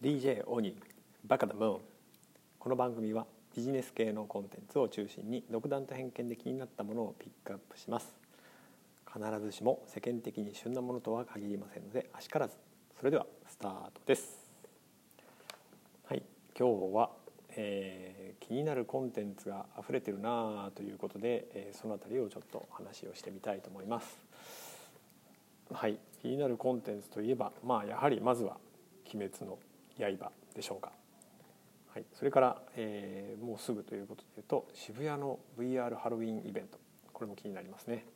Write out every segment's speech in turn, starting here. DJ オニーバカだムーン。この番組はビジネス系のコンテンツを中心に独断と偏見で気になったものをピックアップします。必ずしも世間的に旬なものとは限りませんので、あしからず。それではスタートです。はい、今日は、気になるコンテンツがあふれてるなということで、そのあたりをちょっと話をしてみたいと思います。はい、気になるコンテンツといえば、やはりまずは鬼滅の刃でしょうか。はい、それから、もうすぐということでいうと渋谷の VR ハロウィンイベント、これも気になりますね。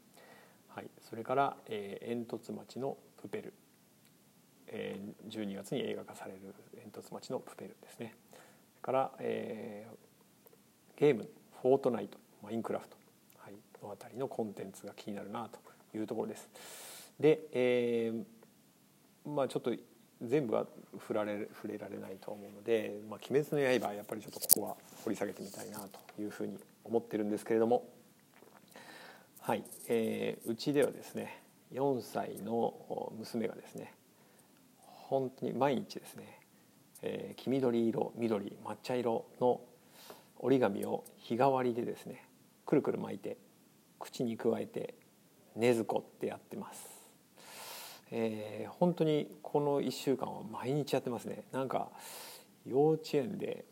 はい、それから、煙突町のプペル、12月に映画化される煙突町のプペルですね。それから、ゲームフォートナイト、マインクラフト、はい、のあたりのコンテンツが気になるなというところです。で、ちょっと全部は触れられないと思うので、鬼滅の刃はやっぱりちょっとここは掘り下げてみたいなというふうに思ってるんですけれども、はい、うちではですね、4歳の娘がですね、本当に毎日ですね、黄緑色、緑、抹茶色の折り紙を日替わりでですね、くるくる巻いて口に加えてねずこってやってます。本当にこの1週間は毎日やってますね。なんか幼稚園で、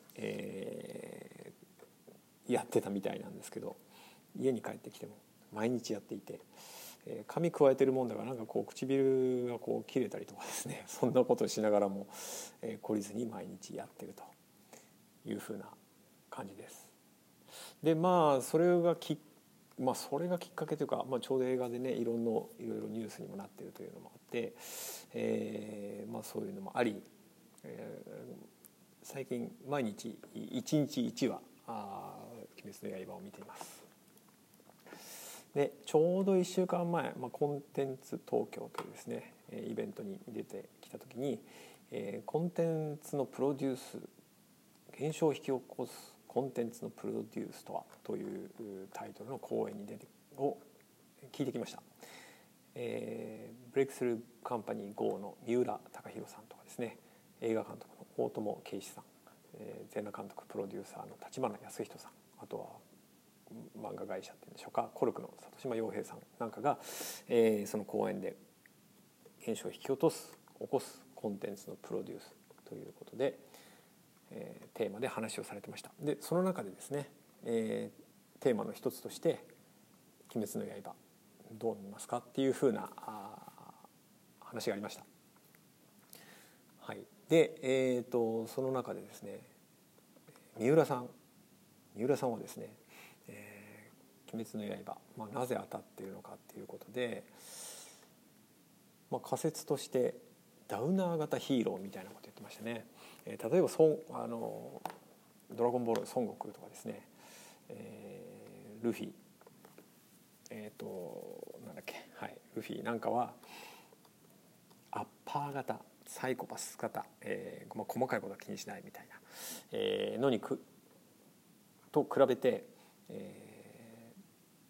やってたみたいなんですけど、家に帰ってきても毎日やっていて、紙くわえてるもんだから、なんかこう唇がこう切れたりとかですね、そんなことをしながらも、懲りずに毎日やってるというふうな感じです。で、それがきっかけというか、ちょうど映画でね、いろいろニュースにもなっているというのもあって、そういうのもあり、最近毎日1日1話「鬼滅の刃」を見ています。で、ちょうど1週間前、コンテンツ東京というですねイベントに出てきた時に、コンテンツのプロデュース、現象を引き起こすコンテンツのプロデュースとはというタイトルの講演に聞いてきました。ブレイクスルーカンパニー GO の三浦貴弘さんとかですね、映画監督の大友圭司さん、全裸監督プロデューサーの立花康人さん、あとは漫画会社っていうんでしょうか、コルクの里島洋平さんなんかが、その講演で現象を引き起こすコンテンツのプロデュースということで、テーマで話をされてました。で、その中でですね、テーマの一つとして「鬼滅の刃」どう見ますかっていうふうな話がありました。はい、で、その中でですね、三浦さんはですね「鬼滅の刃」なぜ当たっているのかっていうことで、仮説としてダウナー型ヒーローみたいなこと言ってましたね。例えばドラゴンボールの孫悟空とかですね、ルフィ、ルフィなんかはアッパー型、サイコパス型、細かいことは気にしないみたいな、のにと比べて、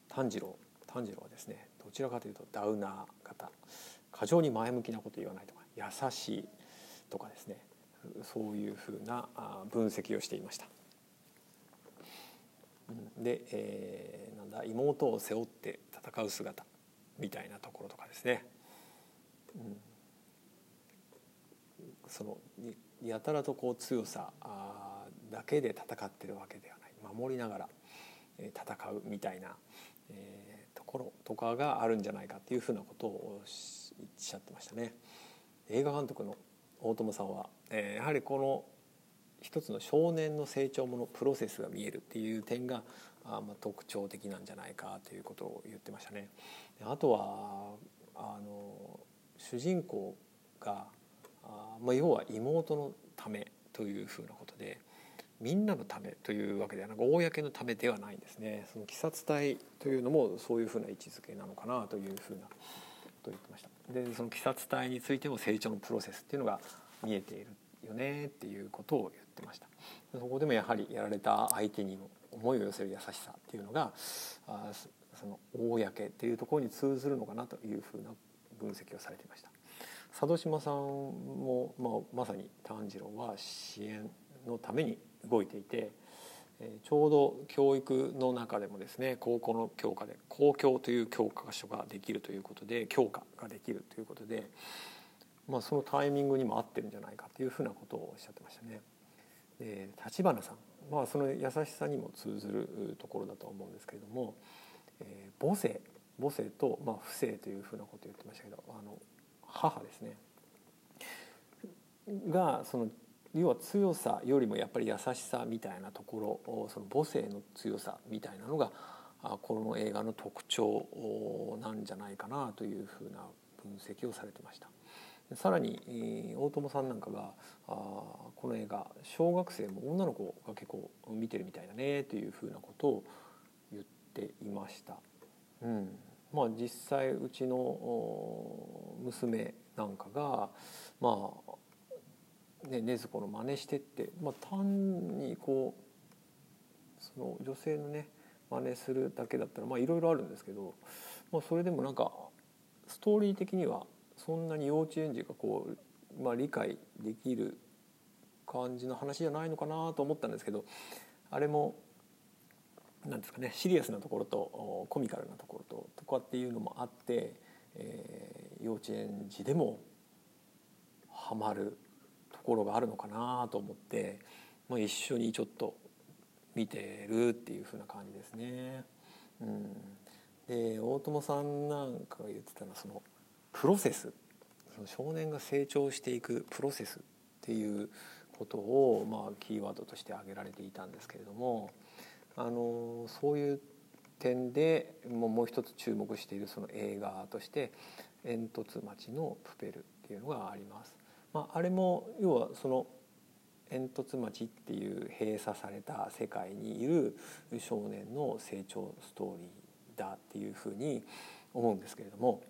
炭治郎はですね、どちらかというとダウナー型、過剰に前向きなこと言わないとか、優しいとかですね、そういうふうな分析をしていました。で、妹を背負って戦う姿みたいなところとかですね、そのやたらとこう強さだけで戦ってるわけではない、守りながら戦うみたいなところとかがあるんじゃないかっていうふうなことをおっしゃってましたね。映画監督の大友さんは、やはりこの一つの少年の成長ものプロセスが見えるっていう点が特徴的なんじゃないかということを言ってましたね。あとは主人公が、要は妹のためというふうなことで、みんなのためというわけではなく、公のためではないんですね。その鬼殺隊というのもそういうふうな位置づけなのかなというふうなと言ってました。で、その鬼殺隊についても成長のプロセスっていうのが見えているよねっていうことを言ってました。そこでもやはりやられた相手に思いを寄せる優しさっていうのが、その公っていうところに通ずるのかなというふうな分析をされていました。佐渡島さんも、まあ、まさに炭治郎は支援のために動いていて、ちょうど教育の中でもですね、高校の教科で公教という教科書ができるということで、教科ができるということで、まあ、そのタイミングにも合ってるんじゃないかというふうなことをおっしゃってましたね。立花さん、まあ、その優しさにも通ずるところだと思うんですけれども、母性と、まあ、父性というふうなことを言ってましたけど、母ですねが、その要は強さよりもやっぱり優しさみたいなところ、その母性の強さみたいなのがこの映画の特徴なんじゃないかなというふうな分析をされてました。さらに大友さんなんかが、この映画小学生も女の子が結構見てるみたいだねというふうなことを言っていました。うん、まあ実際うちの娘なんかが、まあね、禰豆子の真似してって、まあ、単にこうその女性のね真似するだけだったらまあいろいろあるんですけど、まあ、それでもなんかストーリー的にはそんなに幼稚園児がこう、まあ、理解できる感じの話じゃないのかなと思ったんですけど、あれもなんですかね、シリアスなところとコミカルなところとかっていうのもあって、幼稚園児でもハマるところがあるのかなと思って、まあ、一緒にちょっと見てるっていう風な感じですね。うん、で大友さんなんかが言ってたのはそのプロセス、その少年が成長していくプロセスっていうことを、まあ、キーワードとして挙げられていたんですけれども、そういう点でもう一つ注目しているその映画として「煙突町のプペル」っていうのがあります。まあ、あれも要はその煙突町っていう閉鎖された世界にいる少年の成長ストーリーだっていうふうに思うんですけれども、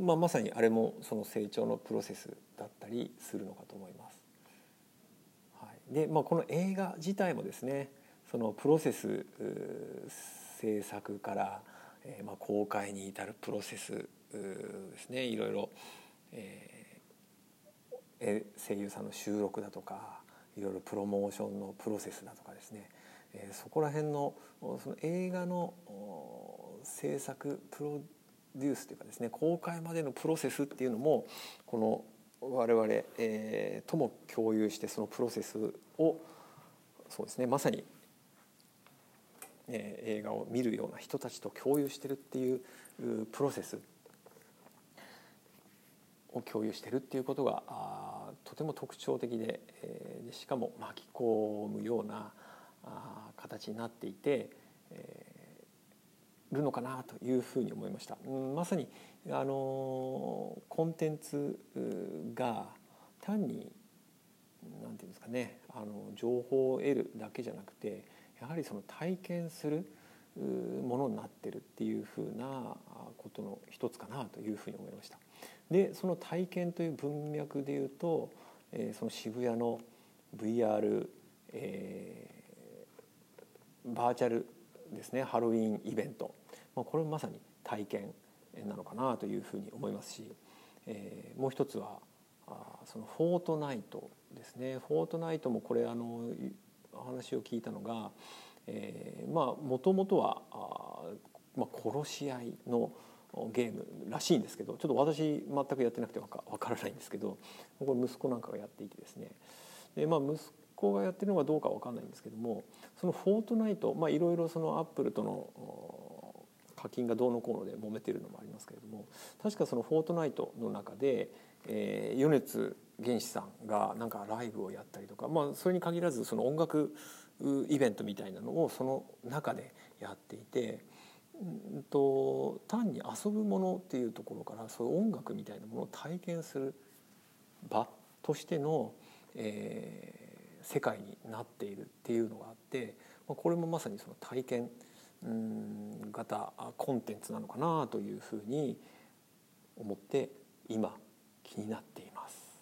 まあ、まさにあれもその成長のプロセスだったりするのかと思います。はい、で、まあ、この映画自体もですね、そのプロセス制作から、まあ公開に至るプロセスですね、いろいろ、声優さんの収録だとかいろいろプロモーションのプロセスだとかですね、そこら辺のその映画の制作プロデュースというかですね、公開までのプロセスっていうのもこの我々、とも共有して、そのプロセスをそうですね、まさに、映画を見るような人たちと共有してるっていうプロセスを共有しているっていうことがとても特徴的で、しかも巻き込むような形になっていて、るのかなというふうに思いました。うん、まさにコンテンツが単になんていうんですかね、情報を得るだけじゃなくて、やはりその体験するものになってるっていうふうなことの一つかなというふうに思いました。でその体験という文脈でいうと、その渋谷の VR、バーチャルですね、ハロウィンイベント、まあ、これもまさに体験なのかなというふうに思いますし、もう一つはそのフォートナイトですね。フォートナイトもこれ話を聞いたのが、まあもともとはまあ、殺し合いのゲームらしいんですけど、ちょっと私全くやってなくて分からないんですけど、これ息子なんかがやっていてですね、で、まあ、息子がやってるのがどうか分からないんですけども、そのフォートナイト、まあ、いろいろそのアップルとの課金がどうのこうので揉めてるのもありますけれども、確かそのフォートナイトの中で、米津玄師さんがなんかライブをやったりとか、まあ、それに限らずその音楽イベントみたいなのをその中でやっていて、単に遊ぶものっていうところから、そういう音楽みたいなものを体験する場としての、世界になっているっていうのがあって、これもまさにその体験型コンテンツなのかなというふうに思って今気になっています。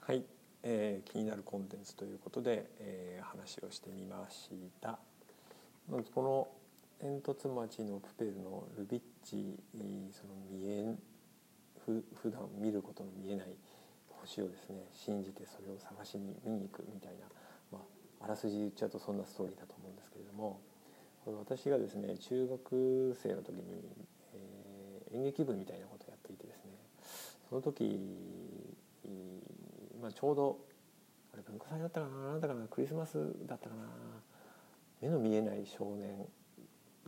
はい、気になるコンテンツということで、話をしてみました。この煙突町のプペルのルビッチ、その普段見ることの見えない星をですね信じてそれを探しに見に行くみたいな、あらすじ言っちゃうとそんなストーリーだと思うんですけれども、これ私がですね中学生の時に、演劇部みたいなことをやっていてですね、その時、ちょうどあれ文化祭だったかな、なんだかな、クリスマスだったかな、目の見えない少年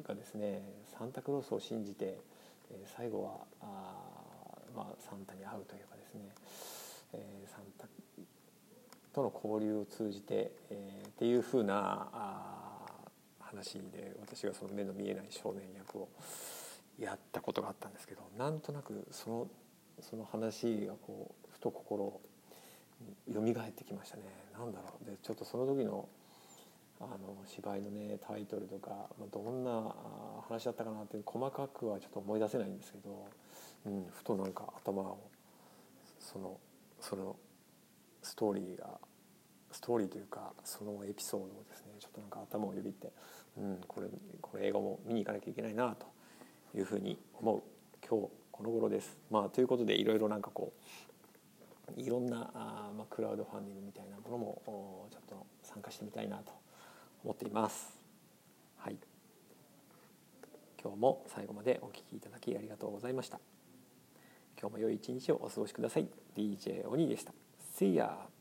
がですねサンタクロースを信じて、最後はサンタに会うというかですね、サンタとの交流を通じて、っていう風な話で、私がその目の見えない少年役をやったことがあったんですけど、なんとなくその話がこうふと心を蘇ってきましたね。なんだろう、でちょっとその時の芝居のねタイトルとか、どんな話だったかなって細かくはちょっと思い出せないんですけど、ふとなんか頭をそのストーリーというかそのエピソードをですねちょっとなんか頭をよぎって、これ映画も見に行かなきゃいけないなというふうに思う今日この頃です。ということでいろいろなんかこういろんなクラウドファンディングみたいなものもちょっと参加してみたいなと思っています。はい。今日も最後までお聞きいただきありがとうございました。今日も良い一日をお過ごしください。DJ 鬼でした。See ya!